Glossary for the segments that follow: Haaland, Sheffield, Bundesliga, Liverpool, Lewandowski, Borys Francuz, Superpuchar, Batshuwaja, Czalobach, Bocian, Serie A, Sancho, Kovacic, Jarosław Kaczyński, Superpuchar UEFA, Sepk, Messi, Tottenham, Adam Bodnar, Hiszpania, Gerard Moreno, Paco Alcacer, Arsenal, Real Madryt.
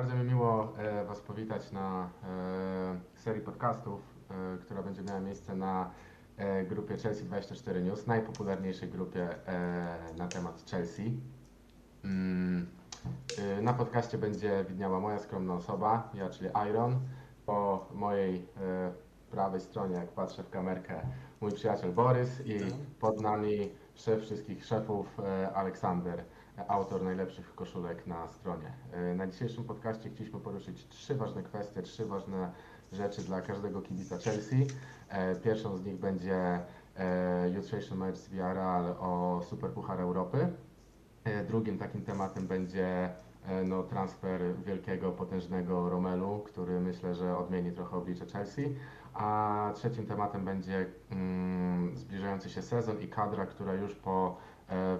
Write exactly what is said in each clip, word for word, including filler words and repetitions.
Bardzo mi miło Was powitać na serii podcastów, która będzie miała miejsce na grupie Chelsea dwadzieścia cztery News, najpopularniejszej grupie na temat Chelsea. Na podcaście będzie widniała moja skromna osoba, ja, czyli Iron. Po mojej prawej stronie, jak patrzę w kamerkę, mój przyjaciel Borys i pod nami szef wszystkich szefów, Aleksander, autor najlepszych koszulek na stronie. Na dzisiejszym podcaście chcieliśmy poruszyć trzy ważne kwestie, trzy ważne rzeczy dla każdego kibica Chelsea. Pierwszą z nich będzie jutrzejszy mecz z V R L o Superpuchar Europy. Drugim takim tematem będzie no, transfer wielkiego, potężnego Romelu, który myślę, że odmieni trochę oblicze Chelsea. A trzecim tematem będzie mm, zbliżający się sezon i kadra, która już po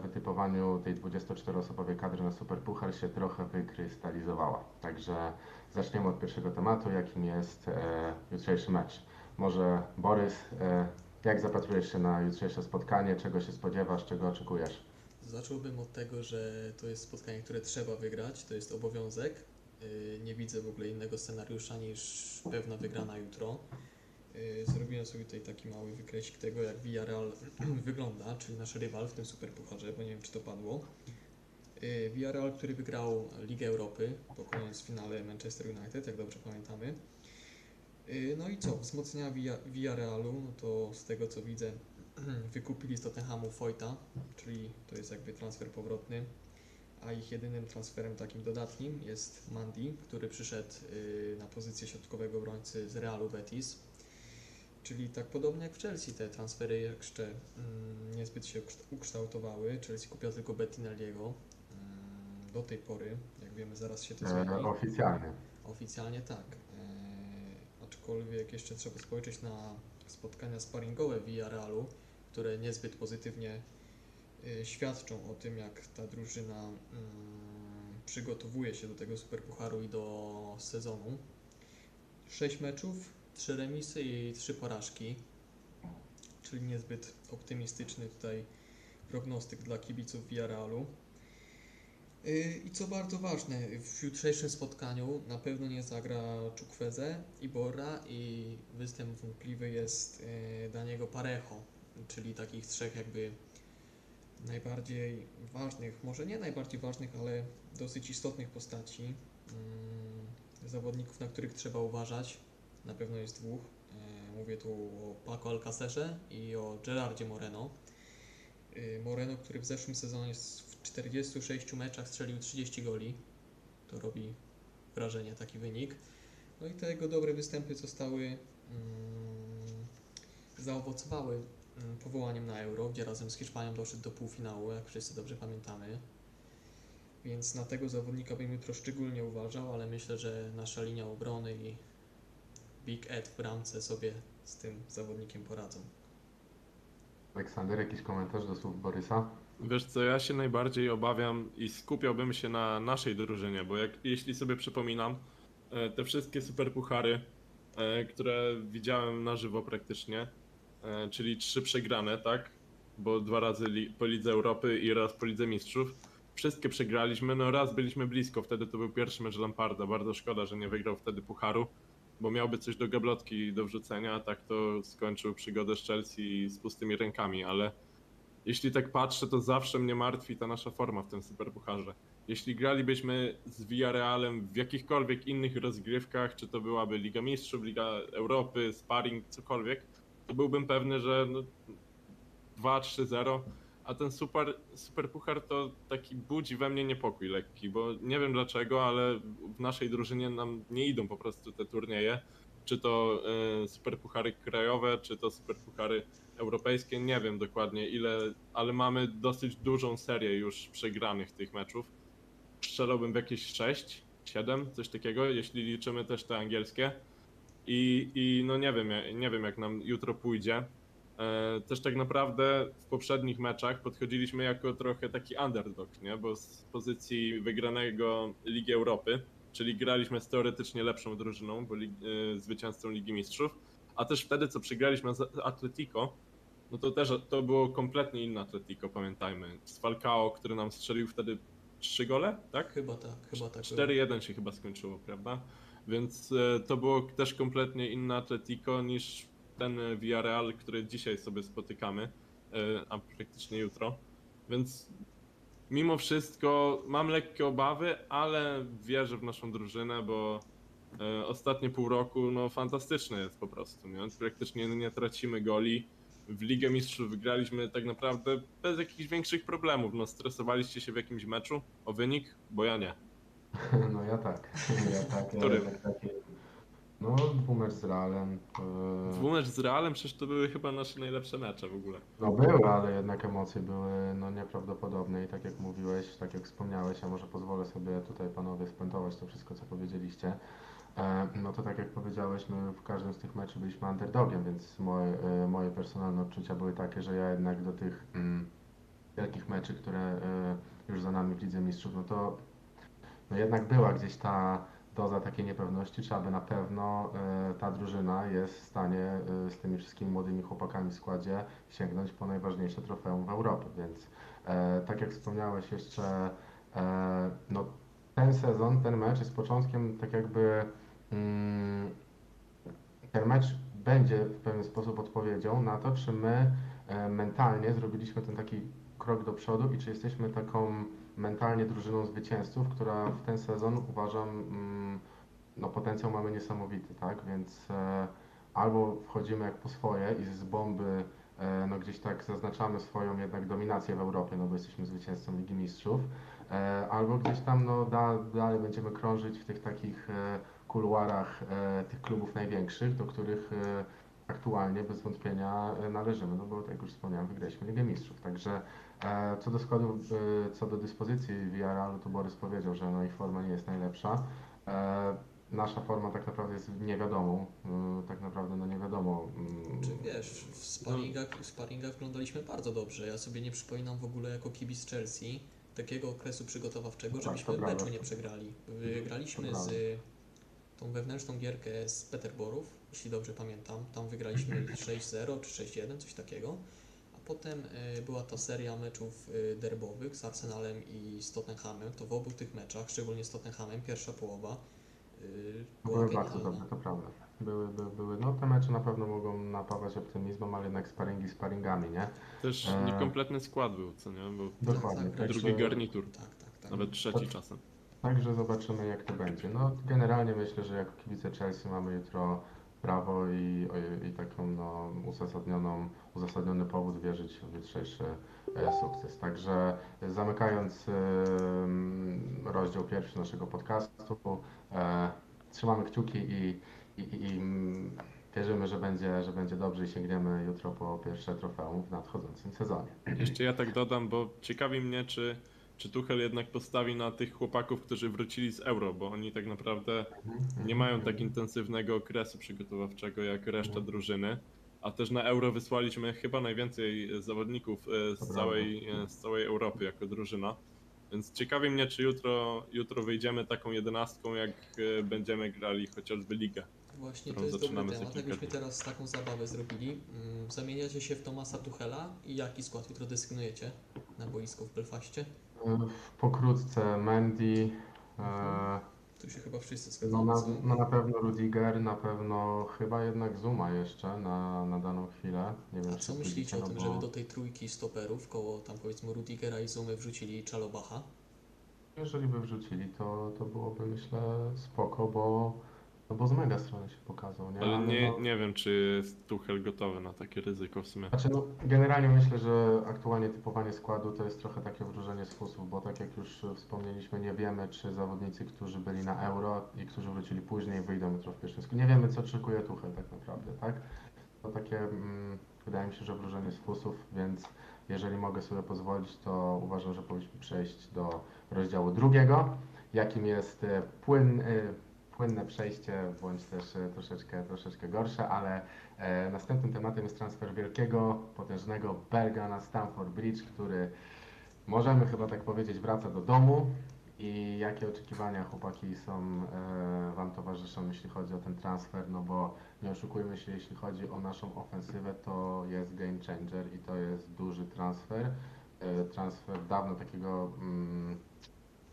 wytypowaniu tej dwudziestoczteroosobowej kadry na Superpuchar się trochę wykrystalizowała. Także zaczniemy od pierwszego tematu, jakim jest e, jutrzejszy mecz. Może Borys, e, jak zapatrujesz się na jutrzejsze spotkanie, czego się spodziewasz, czego oczekujesz? Zacząłbym od tego, że to jest spotkanie, które trzeba wygrać, to jest obowiązek. Yy, nie widzę w ogóle innego scenariusza niż pewna wygrana jutro. Zrobiłem sobie tutaj taki mały wykresik tego, jak Villarreal wygląda, czyli nasz rywal w tym Superpucharze, bo nie wiem, czy to padło. Villarreal, który wygrał Ligę Europy, pokonując w finale Manchester United, jak dobrze pamiętamy. No i co? Wzmocnienia Villarrealu, no to z tego co widzę, wykupili z Tottenhamu Foytha, czyli to jest jakby transfer powrotny, a ich jedynym transferem takim dodatnim jest Mandi, który przyszedł na pozycję środkowego obrońcy z Realu Betis. Czyli tak podobnie jak w Chelsea, te transfery jeszcze mm, niezbyt się ukształtowały. Chelsea kupiła tylko Bettinelliego mm, do tej pory, jak wiemy zaraz się to zmieni. Oficjalnie. Oficjalnie tak, e, aczkolwiek jeszcze trzeba spojrzeć na spotkania sparingowe Villarrealu, które niezbyt pozytywnie y, świadczą o tym, jak ta drużyna y, przygotowuje się do tego Superpucharu i do sezonu. Sześć meczów. Trzy remisy i trzy porażki, czyli niezbyt optymistyczny tutaj prognostyk dla kibiców Villarrealu. I co bardzo ważne, w jutrzejszym spotkaniu na pewno nie zagra Czukweze i Borra i występ wątpliwy jest dla niego Parejo, czyli takich trzech jakby najbardziej ważnych, może nie najbardziej ważnych, ale dosyć istotnych postaci, zawodników, na których trzeba uważać. Na pewno jest dwóch. Mówię tu o Paco Alcacerze i o Gerardzie Moreno. Moreno, który w zeszłym sezonie w czterdziestu sześciu meczach strzelił trzydzieści goli. To robi wrażenie, taki wynik. No i te jego dobre występy zostały mm, zaowocowały powołaniem na Euro, gdzie razem z Hiszpanią doszedł do półfinału, jak wszyscy dobrze pamiętamy. Więc na tego zawodnika bym jutro szczególnie uważał, ale myślę, że nasza linia obrony i Big Ed w bramce sobie z tym zawodnikiem poradzą. Aleksander, jakiś komentarz do słów Borysa? Wiesz co, ja się najbardziej obawiam i skupiałbym się na naszej drużynie, bo jak, jeśli sobie przypominam, te wszystkie superpuchary, które widziałem na żywo praktycznie, czyli trzy przegrane, tak? Bo dwa razy li- po Lidze Europy i raz po Lidze Mistrzów, wszystkie przegraliśmy, no raz byliśmy blisko, wtedy to był pierwszy mecz Lamparda, bardzo szkoda, że nie wygrał wtedy pucharu, bo miałby coś do gablotki do wrzucenia, a tak to skończył przygodę z Chelsea z pustymi rękami, ale jeśli tak patrzę, to zawsze mnie martwi ta nasza forma w tym Superpucharze. Jeśli gralibyśmy z Villarrealem w jakichkolwiek innych rozgrywkach, czy to byłaby Liga Mistrzów, Liga Europy, sparring, cokolwiek, to byłbym pewny, że no dwa trzy zero, a ten super, Superpuchar to taki budzi we mnie niepokój lekki, bo nie wiem dlaczego, ale w naszej drużynie nam nie idą po prostu te turnieje, czy to y, Superpuchary krajowe, czy to Superpuchary europejskie, nie wiem dokładnie ile, ale mamy dosyć dużą serię już przegranych tych meczów. Strzelałbym w jakieś sześć, siedem, coś takiego, jeśli liczymy też te angielskie i, i no nie wiem, nie wiem jak nam jutro pójdzie. Też tak naprawdę w poprzednich meczach podchodziliśmy jako trochę taki underdog, nie? Bo z pozycji wygranego Ligi Europy, czyli graliśmy z teoretycznie lepszą drużyną, bo lig- zwycięzcą Ligi Mistrzów, a też wtedy co przegraliśmy z Atletico, no to też to było kompletnie inne Atletico, pamiętajmy, z Falcao, który nam strzelił wtedy trzy gole, tak? Chyba tak, chyba tak. cztery jeden się chyba skończyło, prawda? Więc to było też kompletnie inne Atletico niż ten Villarreal, który dzisiaj sobie spotykamy, a praktycznie jutro. Więc mimo wszystko mam lekkie obawy, ale wierzę w naszą drużynę, bo ostatnie pół roku no fantastyczne jest po prostu. Więc praktycznie nie tracimy goli. W Ligę Mistrzów wygraliśmy tak naprawdę bez jakichś większych problemów. No, stresowaliście się w jakimś meczu o wynik? Bo ja nie. No ja tak. Ja tak. Który? Ja tak, tak. No dwumecz z Realem. Yy... Dwumecz z Realem? Przecież to były chyba nasze najlepsze mecze w ogóle. No były, ale jednak emocje były no nieprawdopodobne i tak jak mówiłeś, tak jak wspomniałeś, a może pozwolę sobie tutaj panowie spuentować to wszystko, co powiedzieliście. No to tak jak powiedziałeś, my w każdym z tych meczów byliśmy underdogiem, więc moje, moje personalne odczucia były takie, że ja jednak do tych mm, wielkich meczy, które już za nami w Lidze Mistrzów, no to no jednak była gdzieś ta doza takiej niepewności, czy aby na pewno ta drużyna jest w stanie z tymi wszystkimi młodymi chłopakami w składzie sięgnąć po najważniejsze trofeum w Europie, więc tak jak wspomniałeś jeszcze, no ten sezon, ten mecz jest początkiem tak jakby mm, ten mecz będzie w pewien sposób odpowiedzią na to, czy my e, mentalnie zrobiliśmy ten taki krok do przodu i czy jesteśmy taką mentalnie drużyną zwycięzców, która w ten sezon uważam, mm, no potencjał mamy niesamowity, tak? Więc e, albo wchodzimy jak po swoje i z bomby e, no gdzieś tak zaznaczamy swoją jednak dominację w Europie, no bo jesteśmy zwycięzcą Ligi Mistrzów, albo gdzieś tam no, da, dalej będziemy krążyć w tych takich e, kuluarach e, tych klubów największych, do których e, aktualnie bez wątpienia e, należymy, no bo tak jak już wspomniałem, wygraliśmy Ligę Mistrzów. Także e, co do składu, e, co do dyspozycji V R L, to Borys powiedział, że no, ich forma nie jest najlepsza. E, Nasza forma tak naprawdę jest niewiadomą, tak naprawdę no nie wiadomo. Czy wiesz, w sparingach, w sparingach wyglądaliśmy bardzo dobrze. Ja sobie nie przypominam w ogóle jako kibic Chelsea takiego okresu przygotowawczego, no tak, żebyśmy meczu prawda. nie przegrali. Graliśmy z tą wewnętrzną gierkę z Peterborów, jeśli dobrze pamiętam. Tam wygraliśmy sześć zero czy sześć jeden, coś takiego. A potem była ta seria meczów derbowych z Arsenalem i z Tottenhamem. To w obu tych meczach, szczególnie z Tottenhamem, pierwsza połowa była Były genialna. Bardzo dobre, to prawda. Były, były, były. No te mecze na pewno mogą napawać optymizmem, ale jednak sparingi sparingami, nie? Też e... niekompletny skład był, co nie? Bo dokładnie. Tak, tak, drugi tak, garnitur, tak, tak, tak. Nawet trzeci tak, czasem. Także zobaczymy jak to będzie. No generalnie myślę, że jako kibice Chelsea mamy jutro prawo i, i taką no, uzasadnioną, uzasadniony powód wierzyć w jutrzejszy sukces. Także zamykając y, rozdział pierwszy naszego podcastu, y, trzymamy kciuki i, i, i wierzymy, że będzie, że będzie dobrze i sięgniemy jutro po pierwsze trofeum w nadchodzącym sezonie. Jeszcze ja tak dodam, bo ciekawi mnie, czy Czy Tuchel jednak postawi na tych chłopaków, którzy wrócili z Euro, bo oni tak naprawdę nie mają tak intensywnego okresu przygotowawczego jak reszta drużyny, a też na Euro wysłaliśmy chyba najwięcej zawodników z całej, z całej Europy jako drużyna, więc ciekawi mnie, czy jutro, jutro wyjdziemy taką jedenastką, jak będziemy grali chociażby ligę. Właśnie to jest dobry temat, jakbyśmy teraz taką zabawę zrobili. Zamieniacie się w Thomasa Tuchela i jaki skład jutro desygnujecie na boisko w Belfaście? Pokrótce Mandi. Tu się chyba wszyscy zgadzają. No, no na pewno Rudiger, na pewno chyba jednak Zuma jeszcze na, na daną chwilę. Nie wiem, a co myślicie o tym, bo... żeby do tej trójki stoperów koło tam powiedzmy Rudigera i Zumy wrzucili Czalobacha? Jeżeli by wrzucili, to, to byłoby myślę spoko, bo, no bo z mega strony się pokazał. Nie? Ale nie, no... nie wiem, czy jest Tuchel gotowy na takie ryzyko w sumie. Znaczy, no, generalnie myślę, że aktualnie typowanie składu to jest trochę takie wróżenie z fusów, bo tak jak już wspomnieliśmy, nie wiemy, czy zawodnicy, którzy byli na Euro i którzy wrócili później, wyjdą jutro w pierwszym składzie. Nie wiemy, co oczekuje Tuchel tak naprawdę, tak? To takie, hmm, wydaje mi się, że wróżenie z fusów, więc jeżeli mogę sobie pozwolić, to uważam, że powinniśmy przejść do rozdziału drugiego, jakim jest płyn... Płynne przejście, bądź też troszeczkę, troszeczkę gorsze, ale e, następnym tematem jest transfer wielkiego, potężnego Belga na Stamford Bridge, który możemy chyba tak powiedzieć wraca do domu. I jakie oczekiwania chłopaki są e, wam towarzyszą, jeśli chodzi o ten transfer, no bo nie oszukujmy się, jeśli chodzi o naszą ofensywę, to jest game changer i to jest duży transfer. E, transfer dawno takiego... Mm,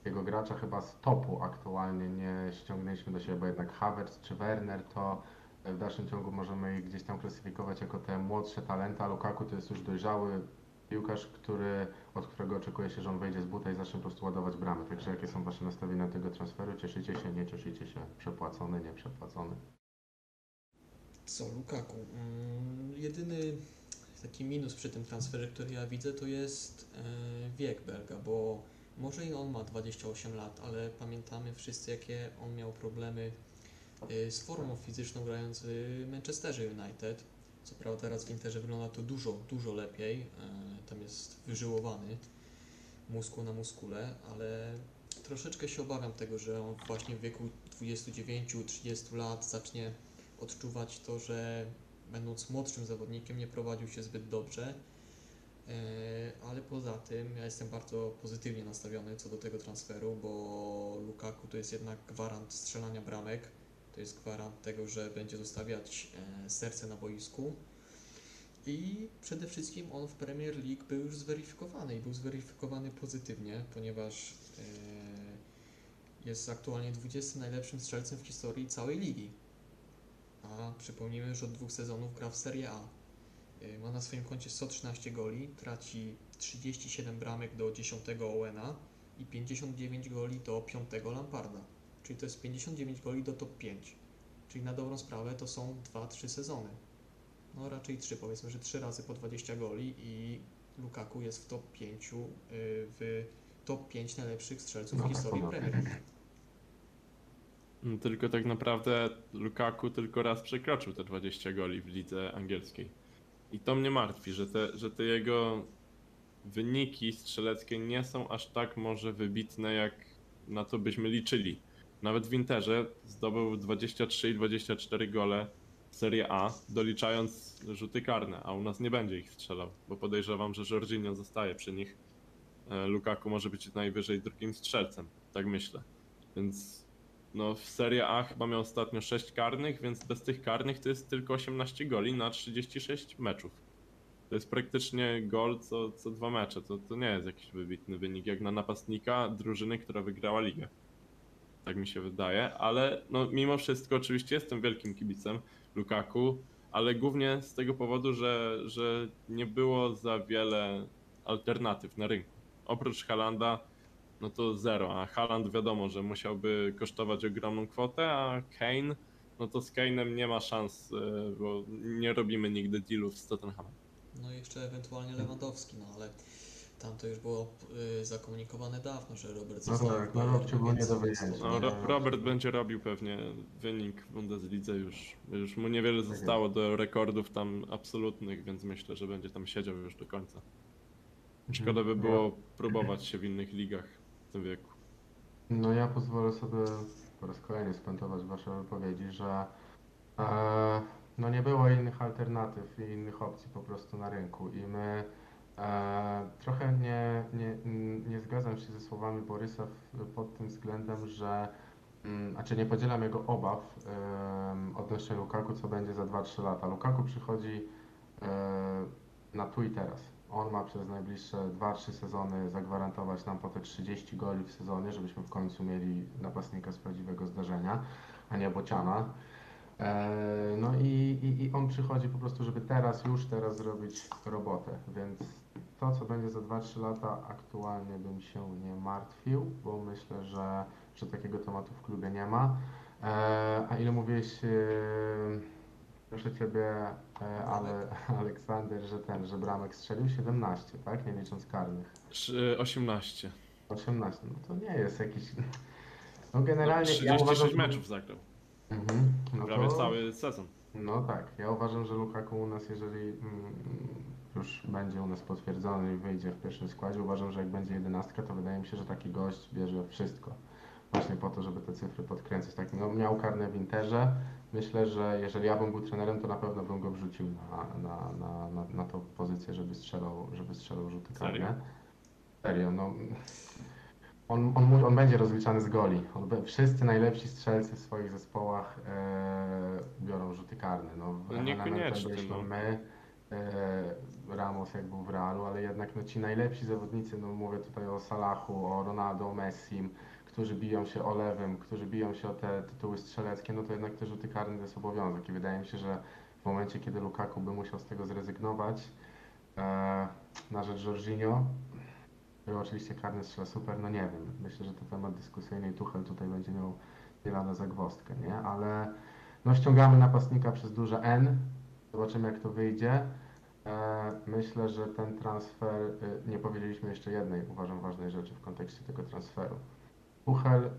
jego gracza chyba z topu aktualnie nie ściągnęliśmy do siebie, bo jednak Havertz czy Werner to w dalszym ciągu możemy ich gdzieś tam klasyfikować jako te młodsze talenty, a Lukaku to jest już dojrzały piłkarz, który, od którego oczekuje się, że on wejdzie z buta i zacznie po prostu ładować bramy. Także jakie są Wasze nastawienia tego transferu? Cieszycie się, nie cieszycie się? Przepłacony, nie przepłacony? Co Lukaku? Yy, jedyny taki minus przy tym transferze, który ja widzę, to jest yy, wiek Belga, bo może i on ma dwadzieścia osiem lat, ale pamiętamy wszyscy, jakie on miał problemy yy, z formą fizyczną grając w Manchesterze United. Co prawda teraz w Interze wygląda to dużo, dużo lepiej, tam jest wyżyłowany muskuł na muskule, ale troszeczkę się obawiam tego, że on właśnie w wieku dwudziestu dziewięciu do trzydziestu lat zacznie odczuwać to, że będąc młodszym zawodnikiem nie prowadził się zbyt dobrze, ale poza tym ja jestem bardzo pozytywnie nastawiony co do tego transferu, bo Lukaku to jest jednak gwarant strzelania bramek. To jest gwarant tego, że będzie zostawiać serce na boisku i przede wszystkim on w Premier League był już zweryfikowany i był zweryfikowany pozytywnie, ponieważ jest aktualnie dwudziestym najlepszym strzelcem w historii całej ligi, a przypomnijmy, że od dwóch sezonów gra w Serie A. Ma na swoim koncie sto trzynaście goli, traci trzydzieści siedem bramek do dziesiątego Owena i pięćdziesiąt dziewięć goli do piątego Lamparda. Czyli to jest pięćdziesiąt dziewięć goli do top pięć. Czyli na dobrą sprawę to są dwa trzy sezony. No raczej trzy, powiedzmy, że trzy razy po dwadzieścia goli i Lukaku jest w top pięć, w top pięć najlepszych strzelców w historii Premier League. Tylko tak naprawdę Lukaku tylko raz przekroczył te dwadzieścia goli w lidze angielskiej. I to mnie martwi, że te, że te jego wyniki strzeleckie nie są aż tak może wybitne, jak na to byśmy liczyli. Nawet w Interze zdobył dwadzieścia trzy i dwadzieścia cztery gole w Serie A, doliczając rzuty karne, a u nas nie będzie ich strzelał, bo podejrzewam, że Jorginho zostaje przy nich. Lukaku może być najwyżej drugim strzelcem, tak myślę. Więc no, w Serie A chyba miał ostatnio sześć karnych, więc bez tych karnych to jest tylko osiemnaście goli na trzydzieści sześć meczów. To jest praktycznie gol co, co dwa mecze, to, to nie jest jakiś wybitny wynik jak na napastnika drużyny, która wygrała ligę. Tak mi się wydaje, ale no, mimo wszystko oczywiście jestem wielkim kibicem Lukaku, ale głównie z tego powodu, że, że nie było za wiele alternatyw na rynku. Oprócz Haalanda no to zero, a Haaland wiadomo, że musiałby kosztować ogromną kwotę, a Kane, no to z Kane'em nie ma szans, bo nie robimy nigdy dealów z Tottenhamem. No i jeszcze ewentualnie Lewandowski, no ale... Tam to już było y, zakomunikowane dawno, że Robert został. No tak, no Robert, było nie do no, Ro Robert będzie robił pewnie wynik w Bundeslidze, już, już mu niewiele zostało do rekordów tam absolutnych, więc myślę, że będzie tam siedział już do końca. Szkoda by było próbować się w innych ligach w tym wieku. No ja pozwolę sobie po raz kolejny spuentować Wasze wypowiedzi, że e, no nie było innych alternatyw i innych opcji po prostu na rynku i my E, trochę nie, nie, nie zgadzam się ze słowami Borysa w, pod tym względem, że mm, znaczy nie podzielam jego obaw e, odnośnie Lukaku, co będzie za dwa trzy lata. Lukaku przychodzi e, na tu i teraz. On ma przez najbliższe dwa trzy sezony zagwarantować nam po te trzydzieści goli w sezonie, żebyśmy w końcu mieli napastnika z prawdziwego zdarzenia, a nie bociana. No i, i, i on przychodzi po prostu, żeby teraz, już teraz zrobić robotę, więc to, co będzie za dwa trzy lata, aktualnie bym się nie martwił, bo myślę, że, że takiego tematu w klubie nie ma. A ile mówiłeś, proszę Ciebie, ale Aleksander, że ten, że bramek strzelił siedemnaście, tak? Nie licząc karnych. osiemnaście. osiemnaście, no to nie jest jakiś... No generalnie... No, trzydzieści sześć meczów zagrał. Mhm. No prawie to, cały sezon. No tak, ja uważam, że Lukaku u nas, jeżeli mm, już będzie u nas potwierdzony i wyjdzie w pierwszym składzie, uważam, że jak będzie jedenastka, to wydaje mi się, że taki gość bierze wszystko. Właśnie po to, żeby te cyfry podkręcać. Tak, no, miał karne w Interze. Myślę, że jeżeli ja bym był trenerem, to na pewno bym go wrzucił na, na, na, na, na tą pozycję, żeby strzelał, żeby strzelał rzuty karne. Serio, no... On, on, on będzie rozliczany z goli. On, wszyscy najlepsi strzelcy w swoich zespołach e, biorą rzuty karne. No, no niekoniecznie. My, Ramos jak był w Realu, ale jednak no, ci najlepsi zawodnicy, no mówię tutaj o Salahu, o Ronaldo, Messim, którzy biją się o lewym, którzy biją się o te tytuły strzeleckie, no to jednak te rzuty karne to jest obowiązek i wydaje mi się, że w momencie, kiedy Lukaku by musiał z tego zrezygnować e, na rzecz Jorginho, był oczywiście karny strzela super, no nie wiem, myślę, że to temat dyskusyjny i Tuchel tutaj będzie miał nie lada zagwozdkę, nie? Ale no ściągamy napastnika przez duże N, zobaczymy jak to wyjdzie. Myślę, że ten transfer, nie powiedzieliśmy jeszcze jednej, uważam, ważnej rzeczy w kontekście tego transferu. Tuchel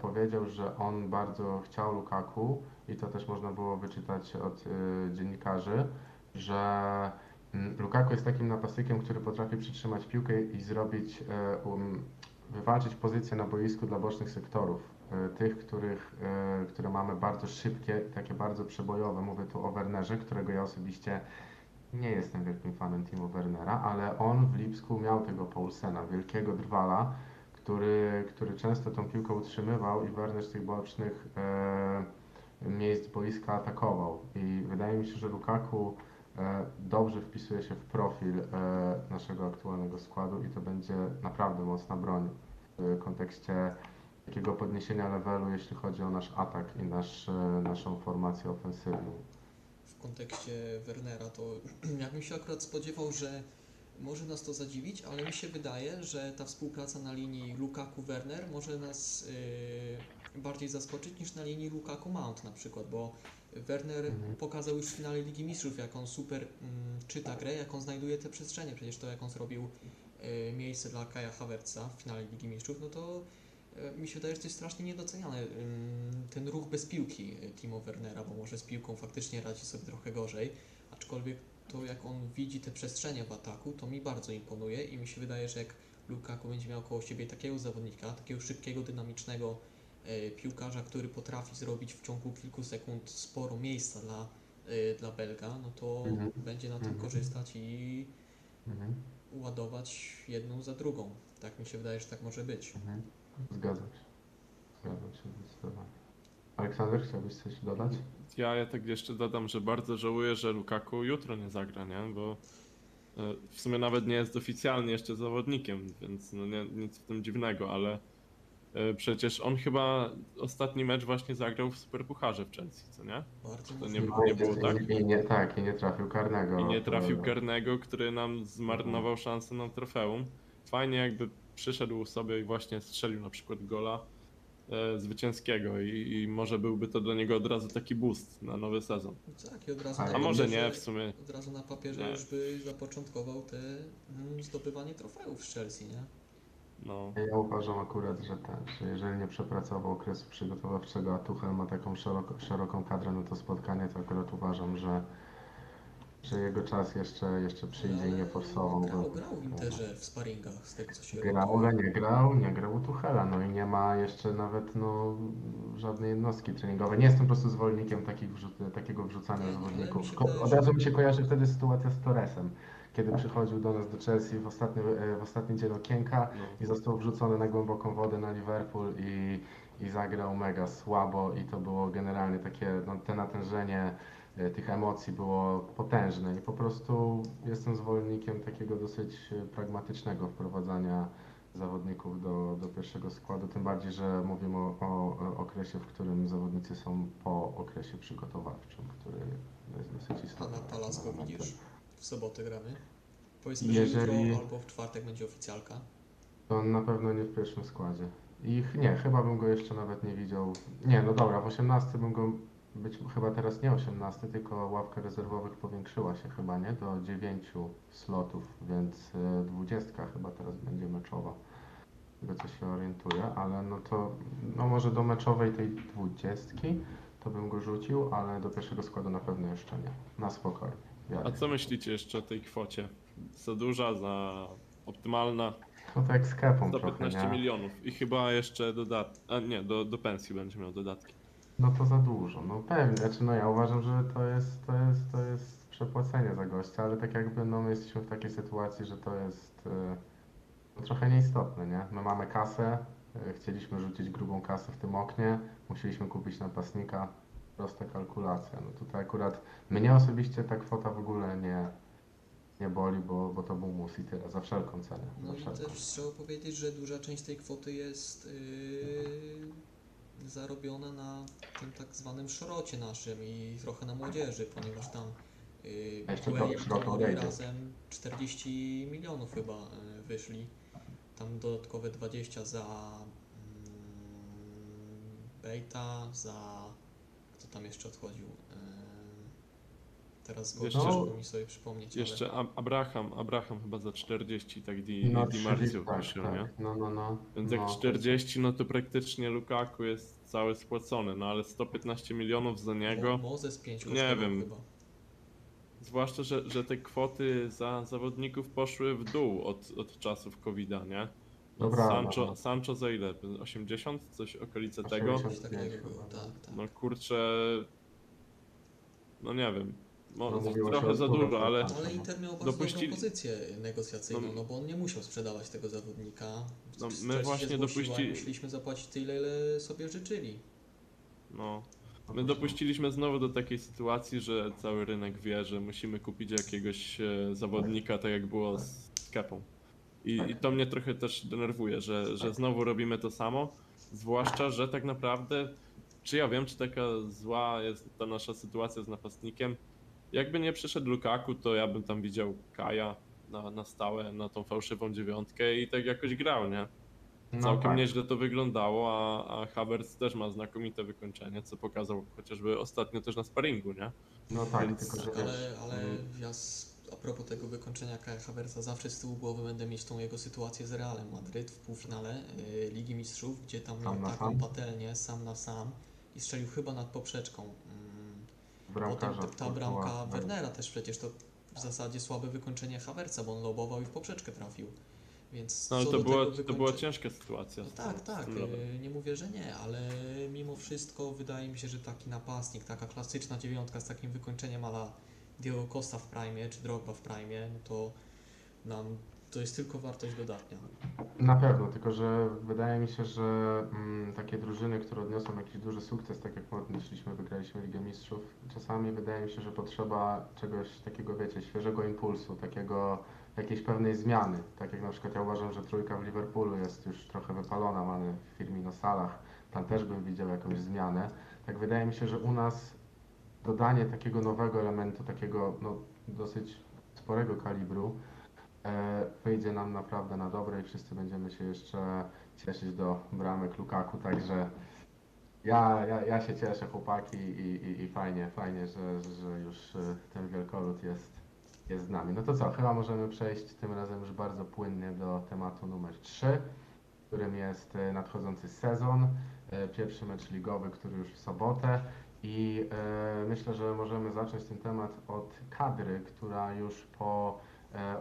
powiedział, że on bardzo chciał Lukaku i to też można było wyczytać od dziennikarzy, że Lukaku jest takim napastnikiem, który potrafi przytrzymać piłkę i zrobić, wywalczyć pozycję na boisku dla bocznych sektorów. Tych, których, które mamy bardzo szybkie, takie bardzo przebojowe. Mówię tu o Wernerze, którego ja osobiście nie jestem wielkim fanem Timo Wernera, ale on w Lipsku miał tego Paulsena, wielkiego drwala, który, który często tą piłkę utrzymywał i Werner z tych bocznych e, miejsc boiska atakował. I wydaje mi się, że Lukaku e, dobrze wpisuje się w profil e, naszego aktualnego składu i to będzie naprawdę mocna broń w kontekście takiego podniesienia levelu, jeśli chodzi o nasz atak i nasz, naszą formację ofensywną. W kontekście Wernera to ja bym się akurat spodziewał, że może nas to zadziwić, ale mi się wydaje, że ta współpraca na linii Lukaku-Werner może nas yy, bardziej zaskoczyć niż na linii Lukaku-Mount na przykład, bo Werner mhm. pokazał już w finale Ligi Mistrzów, jak on super yy, czyta grę, jak on znajduje te przestrzenie, przecież to jak on zrobił yy, miejsce dla Kaja Havertza w finale Ligi Mistrzów, no to mi się wydaje, że to jest strasznie niedoceniane, ten ruch bez piłki Timo Wernera, bo może z piłką faktycznie radzi sobie trochę gorzej, aczkolwiek to jak on widzi te przestrzenie w ataku, to mi bardzo imponuje i mi się wydaje, że jak Lukaku będzie miał koło siebie takiego zawodnika, takiego szybkiego, dynamicznego piłkarza, który potrafi zrobić w ciągu kilku sekund sporo miejsca dla, dla Belga, no to mhm. będzie na tym mhm. korzystać i mhm. ładować jedną za drugą. Tak mi się wydaje, że tak może być. Mhm. Zgadzam się. Zgadzam się zdecydowanie. Aleksander, chciałbyś coś dodać? Ja, ja tak jeszcze dodam, że bardzo żałuję, że Lukaku jutro nie zagra, nie? Bo w sumie nawet nie jest oficjalnie jeszcze zawodnikiem, więc no nie, nic w tym dziwnego, ale przecież on chyba ostatni mecz właśnie zagrał w Superpucharze w Chelsea, co nie? To nie, nie było tak? I nie, tak, i nie trafił karnego. I nie trafił karnego, który nam zmarnował szansę na trofeum. Fajnie jakby przyszedł sobie i właśnie strzelił na przykład gola e, zwycięskiego i, i może byłby to dla niego od razu taki boost na nowy sezon. Tak, i od razu a, na a może nie, w sumie. Od razu na papierze nie. Już by zapoczątkował te mm, zdobywanie trofeów z Chelsea, nie? No. Ja uważam akurat, że tak, że jeżeli nie przepracował okresu przygotowawczego, a Tuchel ma taką szeroko, szeroką kadrę, no to spotkanie to akurat uważam, że że jego czas jeszcze, jeszcze przyjdzie i nie forsował. Grał, grał w Interze w sparingach z tego co się grał, ale nie grał, nie grał u Tuchela, no i nie ma jeszcze nawet no, żadnej jednostki treningowej. Nie jestem po prostu zwolennikiem takich wrzu- takiego wrzucania zawodników. Od razu mi się kojarzy wtedy sytuacja z Torresem, kiedy przychodził do nas do Chelsea w ostatni, w ostatni dzień okienka i został wrzucony na głęboką wodę na Liverpool i, i zagrał mega słabo i to było generalnie takie no, te natężenie tych emocji było potężne i po prostu jestem zwolennikiem takiego dosyć pragmatycznego wprowadzania zawodników do, do pierwszego składu, tym bardziej, że mówimy o, o okresie, w którym zawodnicy są po okresie przygotowawczym, który jest dosyć istotny. A na Palazzo widzisz? W sobotę gramy? Powiedzmy, jeżeli... że jutro albo w czwartek będzie oficjalka? To na pewno nie w pierwszym składzie. I nie, chyba bym go jeszcze nawet nie widział. Nie, no dobra, w osiemnastym bym go... Być chyba teraz nie osiemnasty, tylko ławka rezerwowych powiększyła się chyba, nie? Do dziewięciu slotów, więc dwudziestka chyba teraz będzie meczowa. Tego co się orientuję, ale no to no może do meczowej tej dwudziestki to bym go rzucił, ale do pierwszego składu na pewno jeszcze nie. Na spokojnie. Wiary. A co myślicie jeszcze o tej kwocie? Za duża, za optymalna? No to jak z kepą trochę, nie? sto piętnaście milionów i chyba jeszcze dodatki, a nie, do, do pensji będzie miał dodatki. No to za dużo, no pewnie, znaczy no ja uważam, że to jest, to jest, to jest przepłacenie za gościa, ale tak jakby no my jesteśmy w takiej sytuacji, że to jest yy, trochę nieistotne, nie? My mamy kasę, yy, chcieliśmy rzucić grubą kasę w tym oknie, musieliśmy kupić napastnika, prosta kalkulacja, no tutaj akurat mnie osobiście ta kwota w ogóle nie, nie boli, bo, bo to był mus i tyle, za wszelką cenę. Za no wszelką. Też trzeba powiedzieć, że duża część tej kwoty jest yy, zarobiona na tym tak zwanym szrocie naszym i trochę na młodzieży, ponieważ tam yy, Play razem czterdzieści milionów chyba yy, wyszli, tam dodatkowe dwadzieścia za yy, Bejta, za... kto tam jeszcze odchodził? Yy, Teraz go no, mi sobie przypomnieć. Jeszcze ale... Abraham, Abraham chyba za czterdzieści, tak Di, no, Di Marzio tak, wyszło, tak. Nie? No, no, no. Więc no, jak czterdzieści, no to praktycznie Lukaku jest cały spłacony, no ale sto piętnaście milionów za niego, bo, bo pięć nie wiem, chyba. Zwłaszcza, że, że te kwoty za zawodników poszły w dół od, od czasów kowida, nie? Dobra, Sancho, dobra. Sancho za ile? osiemdziesiąt? Coś okolice tego? Tak, tak. No kurczę, no nie wiem. No, no, trochę za dużo, ale... Ale Inter miał bardzo dopuścili... dobrą pozycję negocjacyjną, no, no bo on nie musiał sprzedawać tego zawodnika. No, my właśnie dopuścili... musieliśmy zapłacić tyle, ile sobie życzyli. No, my dopuściliśmy znowu do takiej sytuacji, że cały rynek wie, że musimy kupić jakiegoś zawodnika, tak jak było z Kepą. I, i to mnie trochę też denerwuje, że, że znowu robimy to samo, zwłaszcza, że tak naprawdę, czy ja wiem, czy taka zła jest ta nasza sytuacja z napastnikiem. Jakby nie przyszedł Lukaku, to ja bym tam widział Kaja na, na stałe, na tą fałszywą dziewiątkę i tak jakoś grał, nie? No Całkiem tak. nieźle to wyglądało, a, a Havertz też ma znakomite wykończenie, co pokazał chociażby ostatnio też na sparingu, nie? No tak, Więc... tylko, tak ale, ale ja z, a propos tego wykończenia Kaja Havertza zawsze z tyłu głowy będę mieć tą jego sytuację z Realem Madryt w półfinale y, Ligi Mistrzów, gdzie tam miał taką sam? patelnię sam na sam i strzelił chyba nad poprzeczką. Potem ta, ta bramka była... Wernera też przecież to w zasadzie słabe wykończenie Havertza, bo on lobował i w poprzeczkę trafił. Więc no ale to, była, wykończenia... to była ciężka sytuacja. No tak, tak, nie mówię, że nie, ale mimo wszystko wydaje mi się, że taki napastnik, taka klasyczna dziewiątka z takim wykończeniem ala Diego Costa w prime czy Drogba w prime, to nam to jest tylko wartość dodatnia. Na pewno, tylko że wydaje mi się, że mm, takie drużyny, które odniosą jakiś duży sukces, tak jak odnieśliśmy, wygraliśmy Ligę Mistrzów, czasami wydaje mi się, że potrzeba czegoś takiego, wiecie, świeżego impulsu, takiego, jakiejś pewnej zmiany. Tak jak na przykład ja uważam, że trójka w Liverpoolu jest już trochę wypalona, mamy Firmino, Salah, tam też bym widział jakąś zmianę. Tak wydaje mi się, że u nas dodanie takiego nowego elementu, takiego no, dosyć sporego kalibru, wyjdzie nam naprawdę na dobre i wszyscy będziemy się jeszcze cieszyć do bramek Lukaku, także ja, ja, ja się cieszę chłopaki i, i, i fajnie, fajnie, że, że już ten wielkolud jest, jest z nami. No to co, chyba możemy przejść tym razem już bardzo płynnie do tematu numer trzy, którym jest nadchodzący sezon, pierwszy mecz ligowy, który już w sobotę. I myślę, że możemy zacząć ten temat od kadry, która już po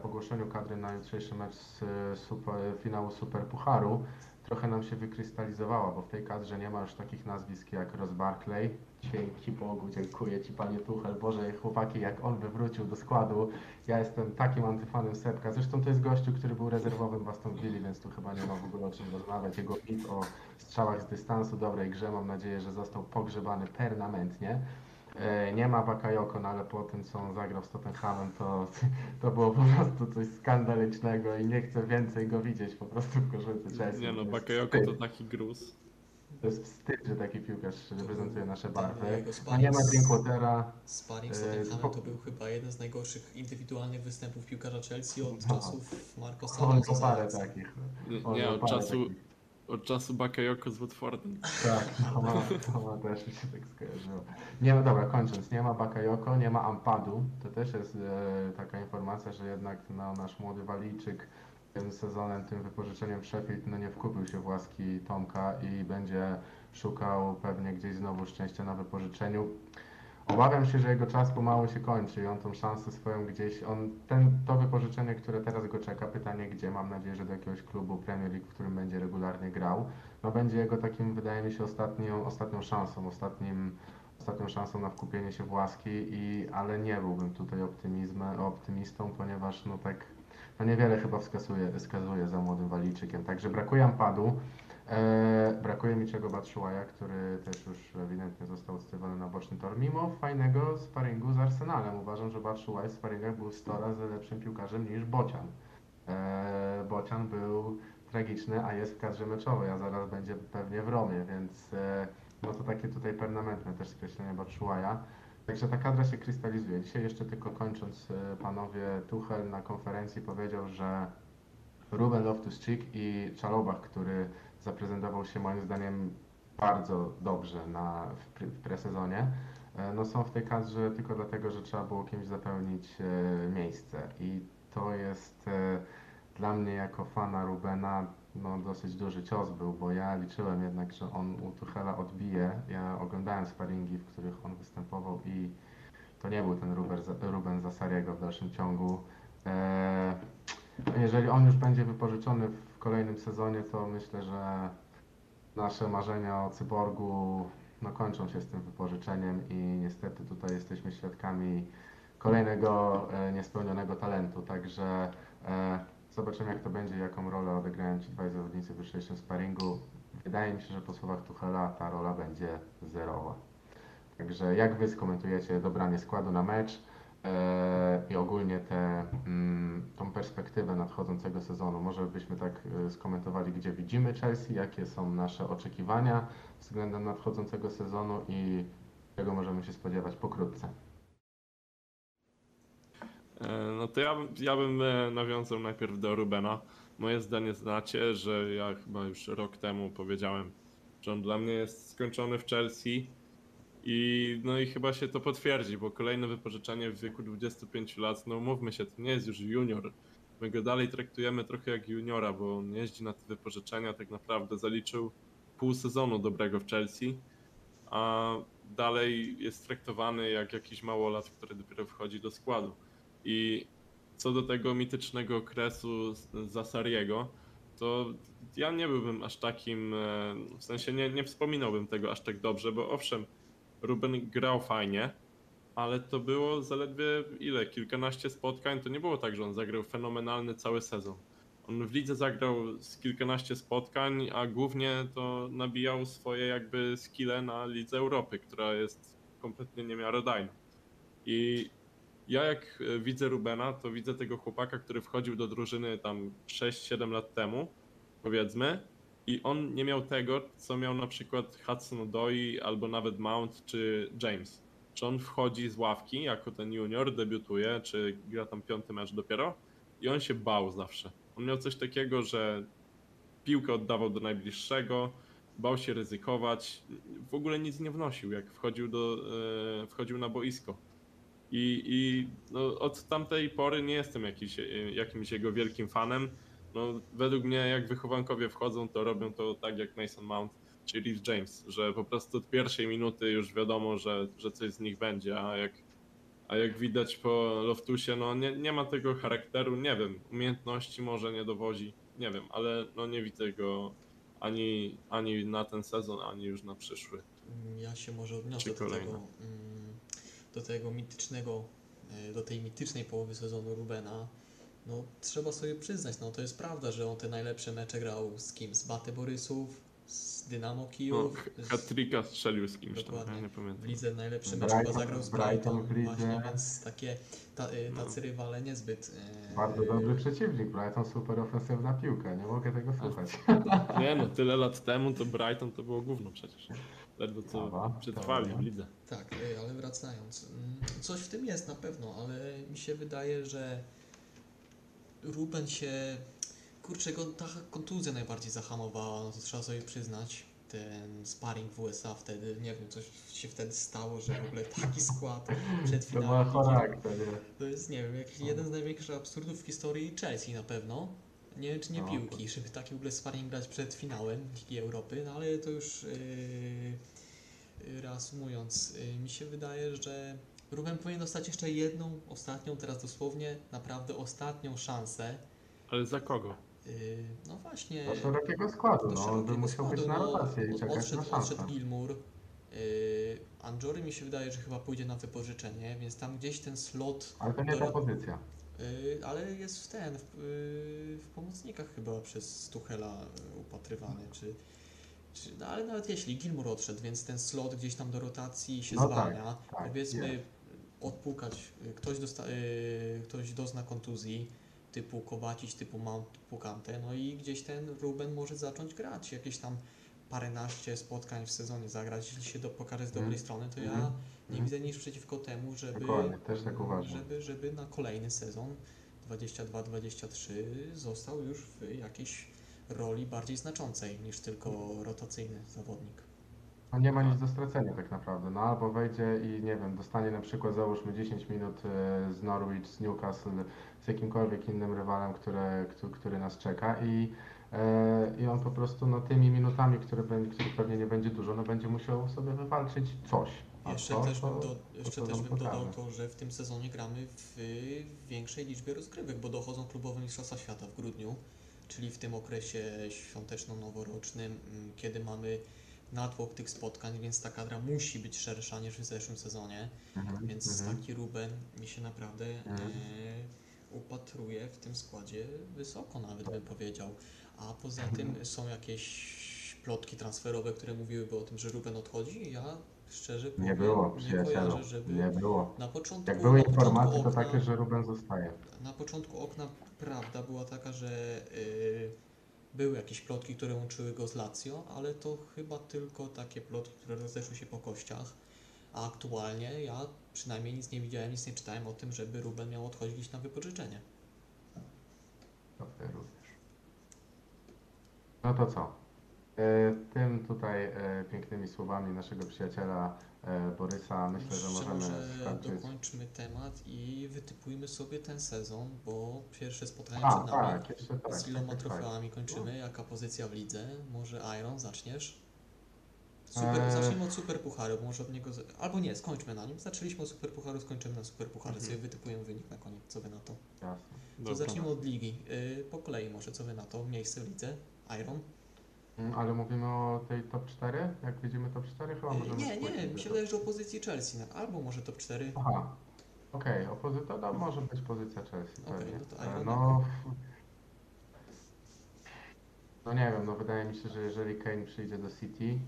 ogłoszeniu kadry na jutrzejszy mecz z super, finału Superpucharu trochę nam się wykrystalizowała, bo w tej kadrze nie ma już takich nazwisk jak Ross Barkley. Dzięki Bogu, dziękuję Ci Panie Tuchel. Boże chłopaki, jak on wywrócił do składu. Ja jestem takim antyfanem Sepka. Zresztą to jest gościu, który był rezerwowym w Aston Villi, więc tu chyba nie ma w ogóle o czym rozmawiać. Jego mit o strzałach z dystansu, dobrej grze, mam nadzieję, że został pogrzebany permanentnie. Nie ma Bakayoko, no ale po tym co on zagrał z Tottenhamem, to, to było po prostu coś skandalicznego i nie chcę więcej go widzieć po prostu w koszulce Chelsea. Nie no, Bakayoko to taki gruz. To jest wstyd, że taki piłkarz reprezentuje nasze barwy. A nie ma Drinkwater'a. Sparring z Tottenhamem to był chyba jeden z najgorszych indywidualnych występów piłkarza Chelsea od no. czasów Marco Sanchez. parę takich. On nie, od czasu... Takich. Od czasu Bakayoko z Watfordem. Tak, to ma, to ma też mi się tak skojarzyło. Nie, no dobra, kończąc, nie ma Bakayoko, nie ma Ampadu. To też jest e, taka informacja, że jednak no, nasz młody Walijczyk tym sezonem, tym wypożyczeniem Sheffield no, nie wkupił się w łaski Tomka i będzie szukał pewnie gdzieś znowu szczęścia na wypożyczeniu. Obawiam się, że jego czas pomału się kończy i on tą szansę swoją gdzieś, on ten, to wypożyczenie, które teraz go czeka, pytanie gdzie, mam nadzieję, że do jakiegoś klubu Premier League, w którym będzie regularnie grał, no będzie jego takim, wydaje mi się, ostatnią, ostatnią szansą, ostatnim, ostatnią szansą na wkupienie się w łaski, i, ale nie byłbym tutaj optymistą, ponieważ no tak, no niewiele chyba wskazuje, wskazuje za młodym Walijczykiem, także brakuje Ampadu. E, brakuje mi czego Batshuwaja, który też już ewidentnie został odstawiony na boczny tor. Mimo fajnego sparingu z Arsenalem. Uważam, że Batshuwaj w sparingach był sto razy lepszym piłkarzem niż Bocian. E, Bocian był tragiczny, a jest w kadrze meczowej, a zaraz będzie pewnie w Romie, więc e, no to takie tutaj permanentne też skreślenie Batshuwaja. Także ta kadra się krystalizuje. Dzisiaj jeszcze tylko kończąc, panowie, Tuchel na konferencji powiedział, że Ruben Loftus-Cheek i Czalobach, który zaprezentował się moim zdaniem bardzo dobrze na, w, w presezonie, no są w tej kadrze tylko dlatego, że trzeba było kimś zapełnić miejsce. I to jest dla mnie jako fana Rubena no, dosyć duży cios był, bo ja liczyłem jednak, że on u Tuchela odbije. Ja oglądałem sparingi, w których on występował i to nie był ten Ruben, Ruben Zasariego w dalszym ciągu. Eee, jeżeli on już będzie wypożyczony w kolejnym sezonie, to myślę, że nasze marzenia o cyborgu no, kończą się z tym wypożyczeniem i niestety tutaj jesteśmy świadkami kolejnego e, niespełnionego talentu, także e, zobaczymy, jak to będzie, jaką rolę odegrają ci dwaj zawodnicy w jutrzejszym sparingu. Wydaje mi się, że po słowach Tuchela ta rola będzie zerowa. Także jak wy skomentujecie dobranie składu na mecz yy, i ogólnie tę tą perspektywę nadchodzącego sezonu? Może byśmy tak skomentowali, gdzie widzimy Chelsea, jakie są nasze oczekiwania względem nadchodzącego sezonu i czego możemy się spodziewać pokrótce. No to ja, ja bym nawiązał najpierw do Rubena. Moje zdanie znacie, że ja chyba już rok temu powiedziałem, że on dla mnie jest skończony w Chelsea i no i chyba się to potwierdzi, bo kolejne wypożyczenie w wieku dwudziestu pięciu lat, no mówmy się, to nie jest już junior. My go dalej traktujemy trochę jak juniora, bo on jeździ na te wypożyczenia, tak naprawdę zaliczył pół sezonu dobrego w Chelsea, a dalej jest traktowany jak jakiś małolat, który dopiero wchodzi do składu. I co do tego mitycznego okresu Zasariego, to ja nie byłbym aż takim, w sensie nie, nie wspominałbym tego aż tak dobrze, bo owszem, Ruben grał fajnie, ale to było zaledwie ile, kilkanaście spotkań, to nie było tak, że on zagrał fenomenalny cały sezon. On w lidze zagrał z kilkanaście spotkań, a głównie to nabijał swoje jakby skille na Lidze Europy, która jest kompletnie niemiarodajna. I ja jak widzę Rubena, to widzę tego chłopaka, który wchodził do drużyny tam sześć siedem lat temu, powiedzmy, i on nie miał tego, co miał na przykład Hudson-Odoi albo nawet Mount czy James. Czy on wchodzi z ławki jako ten junior, debiutuje, czy gra tam piąty mecz dopiero i on się bał zawsze. On miał coś takiego, że piłkę oddawał do najbliższego, bał się ryzykować, w ogóle nic nie wnosił, jak wchodził, do, wchodził na boisko. I, i no, od tamtej pory nie jestem jakiś, jakimś jego wielkim fanem. No, według mnie jak wychowankowie wchodzą, to robią to tak jak Mason Mount czy Reece James, że po prostu od pierwszej minuty już wiadomo, że, że coś z nich będzie, a jak, a jak widać po Loftusie, no nie, nie ma tego charakteru, nie wiem, umiejętności może nie dowozi, nie wiem, ale no, nie widzę go ani, ani na ten sezon, ani już na przyszły. Ja się może odniosę do tego. do tego mitycznego, do tej mitycznej połowy sezonu Rubena, no trzeba sobie przyznać, no to jest prawda, że on te najlepsze mecze grał z kim? Z Baty Borysów, z Dynamo Kijów. No, hat-tricka strzelił z kimś dokładnie. Tam, ja nie pamiętam. W lidze najlepszy mecz chyba zagrał z Brighton, właśnie, więc takie ta, tacy no. Rywale niezbyt... Bardzo dobry przeciwnik, Brighton super ofensywna piłka, nie mogę tego słuchać. Nie no, tyle lat temu to Brighton to było gówno przecież. Ledwo co Dawa, przetrwali w lidze. Tak, ale wracając, coś w tym jest na pewno, ale mi się wydaje, że Ruben się, kurczę, go ta kontuzja najbardziej zahamowała, no to trzeba sobie przyznać, ten sparring w U S A wtedy, nie wiem, coś się wtedy stało, że w ogóle taki skład przed finałem. To jest, nie wiem, jak jeden z największych absurdów w historii Chelsea na pewno. Nie wiem, czy nie piłki, żeby taki w ogóle sparring grać przed finałem Ligi Europy, no ale to już yy, reasumując, yy, mi się wydaje, że Ruben powinien dostać jeszcze jedną, ostatnią, teraz dosłownie, naprawdę ostatnią szansę. Ale za kogo? Yy, no właśnie. Do szerokiego składu, do szerokiego no, by musiał składu, być na rotację no, i czekać odszedł, na szansę. Odszedł Gilmour, yy, Andżory mi się wydaje, że chyba pójdzie na wypożyczenie, więc tam gdzieś ten slot... Ale to nie ta pozycja. Yy, ale jest w ten, w, yy, w pomocnikach chyba przez Tuchela upatrywany, czy, czy, no ale nawet jeśli Gilmour odszedł, więc ten slot gdzieś tam do rotacji się no zwalnia, tak, tak, powiedzmy jest. Odpukać, ktoś, dosta, yy, ktoś dozna kontuzji, typu Kovacic, typu Mount, typu Kante, no i gdzieś ten Ruben może zacząć grać, jakieś tam paręnaście spotkań w sezonie zagrać, jeśli się do, pokaże z dobrej mm. strony, to mm. ja nie mm. widzę nic przeciwko temu, żeby, też tak żeby, żeby na kolejny sezon dwadzieścia dwa dwadzieścia trzy został już w jakiejś roli bardziej znaczącej niż tylko rotacyjny zawodnik. No nie ma nic do stracenia tak naprawdę, no albo wejdzie i nie wiem, dostanie na przykład załóżmy dziesięć minut z Norwich, z Newcastle, z jakimkolwiek innym rywalem, które, który nas czeka i I on po prostu no, tymi minutami, które, które pewnie nie będzie dużo, no będzie musiał sobie wywalczyć coś. A jeszcze to, też bym, do, jeszcze to też bym dodał to, że w tym sezonie gramy w większej liczbie rozgrywek, bo dochodzą klubowe mistrzostwa świata w grudniu, czyli w tym okresie świąteczno-noworocznym, kiedy mamy natłok tych spotkań, więc ta kadra musi być szersza niż w zeszłym sezonie, mhm, więc mhm. taki Ruben mi się naprawdę mhm. e, upatruje w tym składzie wysoko nawet bym powiedział. A poza tym są jakieś plotki transferowe, które mówiłyby o tym, że Ruben odchodzi. Ja szczerze powiem, nie było, nie kojarzę, żeby nie było. Na początku, jak były informacje okna, to takie, że Ruben zostaje. Na początku okna prawda była taka, że yy, były jakieś plotki, które łączyły go z Lazio, ale to chyba tylko takie plotki, które rozeszły się po kościach. A aktualnie ja przynajmniej nic nie widziałem, nic nie czytałem o tym, żeby Ruben miał odchodzić na wypożyczenie. Okay, no to co? Tym tutaj pięknymi słowami naszego przyjaciela Borysa myślę, że możemy skończyć. Dokończmy temat i wytypujmy sobie ten sezon, bo pierwsze spotkanie A, przed nami. Tak, jeszcze tak, z iloma tak, trofeami tak. kończymy. Jaka pozycja w lidze? Może Iron zaczniesz? Super, eee. Zacznijmy od Superpucharu, bo może od niego. Albo nie, skończmy na nim. Zaczęliśmy od Superpucharu, skończymy na Superpucharze. Mhm. Sobie wytypujemy wynik na koniec. Co wy na to? Jasne. To Dobra. Zacznijmy od ligi. Po kolei może, co wy na to? Miejsce w lidze? Iron. Ale mówimy o tej top cztery? Jak widzimy top cztery chyba możemy... Nie, nie, mi się wydaje, że o pozycji Chelsea, albo może top cztery. Aha, okej, okay. Opozycja, no, może być pozycja Chelsea okay, pewnie. No, to Iron no... no nie wiem, no wydaje mi się, że jeżeli Kane przyjdzie do City,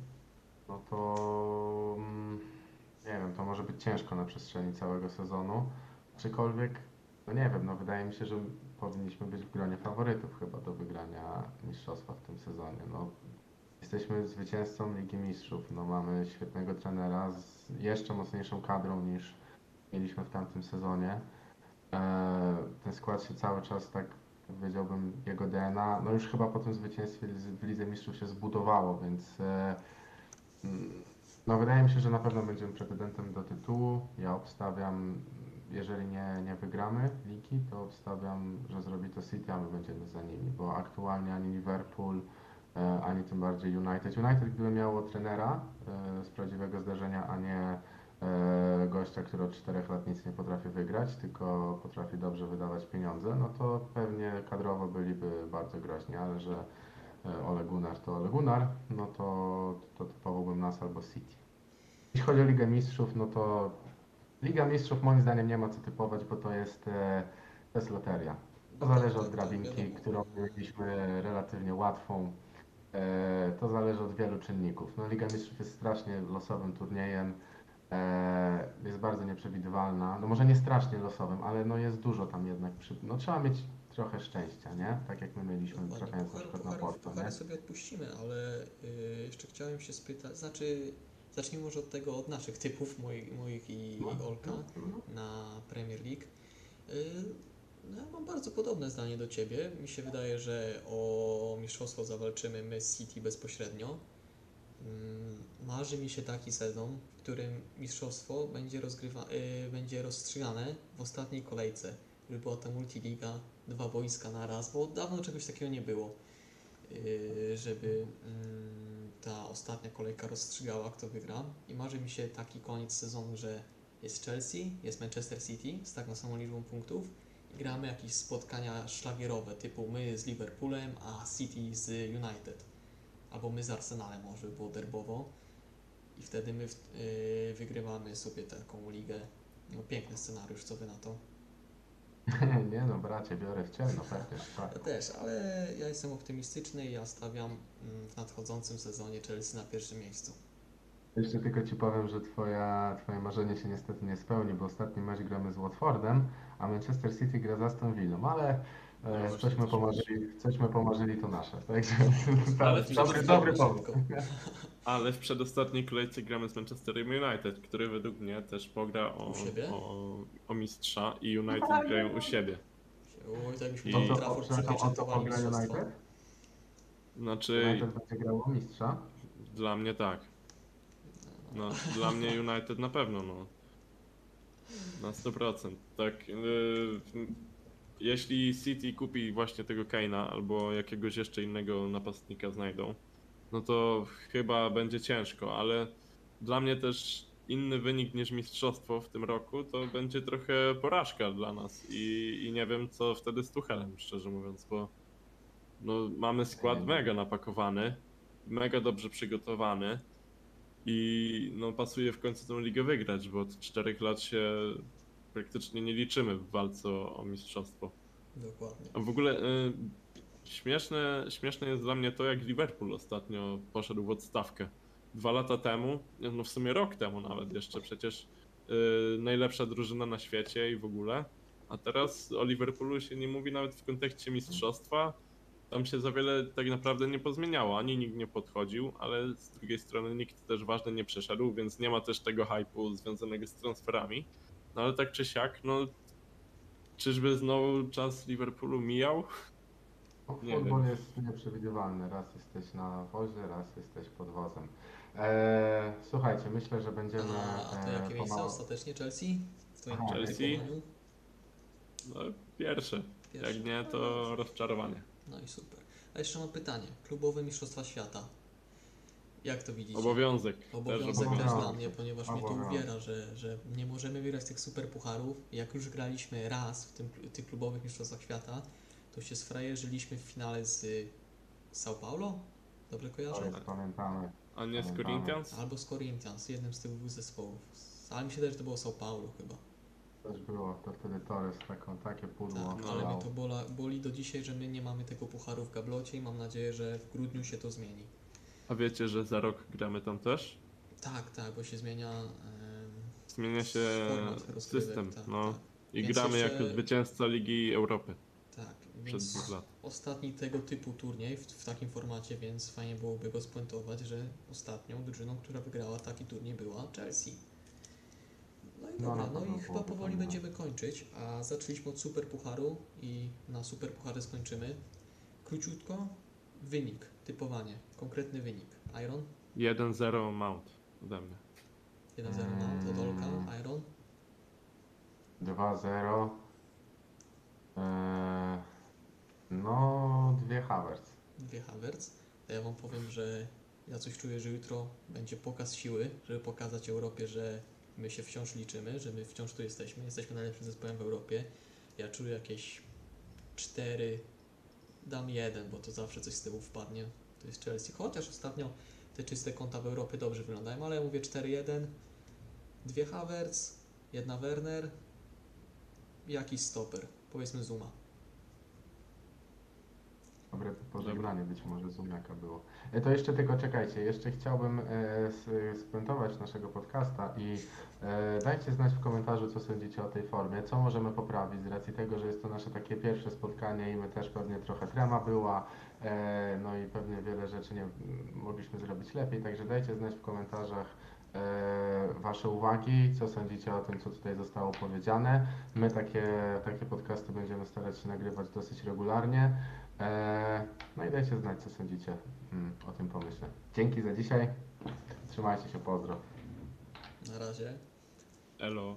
no to nie wiem, to może być ciężko na przestrzeni całego sezonu, aczkolwiek, no nie wiem, no wydaje mi się, że powinniśmy być w gronie faworytów chyba do wygrania mistrzostwa w tym sezonie. No, jesteśmy zwycięzcą Ligi Mistrzów, no, mamy świetnego trenera z jeszcze mocniejszą kadrą niż mieliśmy w tamtym sezonie. Eee, ten skład się cały czas, tak powiedziałbym, jego D N A, no już chyba po tym zwycięstwie w Lidze Mistrzów się zbudowało, więc e, no, wydaje mi się, że na pewno będziemy pretendentem do tytułu. Ja obstawiam... Jeżeli nie, nie wygramy ligi, to obstawiam, że zrobi to City, a my będziemy za nimi, bo aktualnie ani Liverpool, ani tym bardziej United. United, gdyby miało trenera z prawdziwego zdarzenia, a nie gościa, który od czterech lat nic nie potrafi wygrać, tylko potrafi dobrze wydawać pieniądze, no to pewnie kadrowo byliby bardzo groźni, ale że Ole Gunnar to Ole Gunnar, no to, to typowałbym nas albo City. Jeśli chodzi o Ligę Mistrzów, no to Liga Mistrzów moim zdaniem nie ma co typować, bo to jest, to jest loteria. To zależy od drabinki, którą mieliśmy relatywnie łatwą. To zależy od wielu czynników. No, Liga Mistrzów jest strasznie losowym turniejem. Jest bardzo nieprzewidywalna. No może nie strasznie losowym, ale no jest dużo tam jednak. Przy... No trzeba mieć trochę szczęścia, nie? Tak jak my mieliśmy trafiając na przykład na Porto. Puchary sobie odpuścimy, ale jeszcze chciałem się spytać, znaczy... Zacznijmy może od tego, od naszych typów, moich, moich i, i Olka na Premier League. No, ja mam bardzo podobne zdanie do Ciebie. Mi się wydaje, że o mistrzostwo zawalczymy my z City bezpośrednio. Marzy mi się taki sezon, w którym mistrzostwo będzie, rozgrywa, będzie rozstrzygane w ostatniej kolejce. Żeby była ta multiliga, dwa boiska na raz, bo dawno czegoś takiego nie było. Żeby ta ostatnia kolejka rozstrzygała, kto wygra. I marzy mi się taki koniec sezonu, że jest Chelsea, jest Manchester City z taką samą liczbą punktów i gramy jakieś spotkania szlagierowe, typu my z Liverpoolem, a City z United. Albo my z Arsenalem może było derbowo. I wtedy my wygrywamy sobie taką ligę. No, piękny scenariusz, co wy na to? Nie no, bracie, biorę w ciemno przecież. Tak. Ja też, ale ja jestem optymistyczny i ja stawiam w nadchodzącym sezonie Chelsea na pierwszym miejscu. Jeszcze tylko Ci powiem, że twoja, Twoje marzenie się niestety nie spełni, bo ostatni mecz gramy z Watfordem, a Manchester City gra z Aston Villą, ale e, no cośmy pomarzyli, cośmy pomarzyli to nasze. Także ale to, dobry, dobry pomysł. Ale w przedostatniej kolejce gramy z Manchester United, który według mnie też pogra o, o, o mistrza i United no, grają u siebie. I to, to, to, to, to pogra United? Znaczy... United będzie grał o mistrza? Dla mnie tak. No, dla mnie United na pewno, no. Na sto procent. Tak, yy, jeśli City kupi właśnie tego Kane'a albo jakiegoś jeszcze innego napastnika znajdą, no to chyba będzie ciężko, ale dla mnie też inny wynik niż mistrzostwo w tym roku to będzie trochę porażka dla nas i, i nie wiem co wtedy z Tuchelem, szczerze mówiąc, bo no, mamy skład mega napakowany, mega dobrze przygotowany. I no, pasuje w końcu tą ligę wygrać, bo od czterech lat się praktycznie nie liczymy w walce o, o mistrzostwo. Dokładnie. A w ogóle y, śmieszne, śmieszne jest dla mnie to, jak Liverpool ostatnio poszedł w odstawkę. Dwa lata temu, no w sumie rok temu nawet jeszcze przecież, y, najlepsza drużyna na świecie i w ogóle. A teraz o Liverpoolu się nie mówi nawet w kontekście mistrzostwa. Tam się za wiele tak naprawdę nie pozmieniało, ani nikt nie podchodził, ale z drugiej strony nikt też ważny nie przeszedł, więc nie ma też tego hype'u związanego z transferami. No ale tak czy siak, no czyżby znowu czas Liverpoolu mijał? Nie Futbol wiem. Jest nieprzewidywalny, raz jesteś na wozie, raz jesteś pod wozem. Eee, słuchajcie, myślę, że będziemy... A, a to jakie miejsce ostatecznie Chelsea? W twoim Aha, Chelsea? No, pierwsze. pierwsze, jak nie to rozczarowanie. No i super. A jeszcze mam pytanie. Klubowe Mistrzostwa Świata. Jak to widzicie? Obowiązek. Obowiązek też, też dla mnie, ponieważ Obowiązek. mnie to uwiera, że, że nie możemy wygrać tych super pucharów. Jak już graliśmy raz w tym, tych klubowych Mistrzostwach Świata, to się sfrajerzyliśmy w finale z São Paulo? Dobrze kojarzę? Pamiętamy. A nie z Corinthians? Albo z Corinthians, jednym z tych dwóch zespołów. Ale mi się też, że to było São Paulo chyba. Też było, to wtedy Torres, taką, takie pudło. Tak, ale mnie to bola, boli do dzisiaj, że my nie mamy tego pucharu w gablocie i mam nadzieję, że w grudniu się to zmieni. A wiecie, że za rok gramy tam też? Tak, tak, bo się zmienia... Yy, zmienia się system, tak, no. Tak. I więc gramy jeszcze... jako zwycięzca Ligi Europy. Tak, przez dwóch lat. Ostatni tego typu turniej w, w takim formacie, więc fajnie byłoby go spuentować, że ostatnią drużyną, która wygrała taki turniej była Chelsea. No i dobra, no i chyba powoli będziemy kończyć, a zaczęliśmy od Superpucharu i na Superpuchary skończymy. Króciutko, wynik, typowanie, konkretny wynik. Iron? jeden zero Mount ode mnie. jeden zero Mount od Olka, Iron? dwa zero eee, no, dwa Havertz. dwa Havertz. To ja Wam powiem, że ja coś czuję, że jutro będzie pokaz siły, żeby pokazać Europie, że my się wciąż liczymy, że my wciąż tu jesteśmy. Jesteśmy najlepszym zespołem w Europie. Ja czuję jakieś cztery, dam jeden, bo to zawsze coś z tyłu wpadnie. To jest Chelsea. Chociaż ostatnio te czyste konta w Europie dobrze wyglądają, ale ja mówię cztery jeden. Dwie Havertz, jedna Werner, jakiś stoper. Powiedzmy Zuma. Dobre pożegnanie być może Zumiaka było. To jeszcze tylko czekajcie, jeszcze chciałbym e, spuentować naszego podcasta i e, dajcie znać w komentarzu, co sądzicie o tej formie, co możemy poprawić z racji tego, że jest to nasze takie pierwsze spotkanie i my też pewnie trochę trema była, e, no i pewnie wiele rzeczy nie mogliśmy zrobić lepiej, także dajcie znać w komentarzach Wasze uwagi, co sądzicie o tym, co tutaj zostało powiedziane. My takie, takie podcasty będziemy starać się nagrywać dosyć regularnie. No i dajcie znać, co sądzicie o tym pomyśle. Dzięki za dzisiaj. Trzymajcie się, pozdro. Na razie. Elo.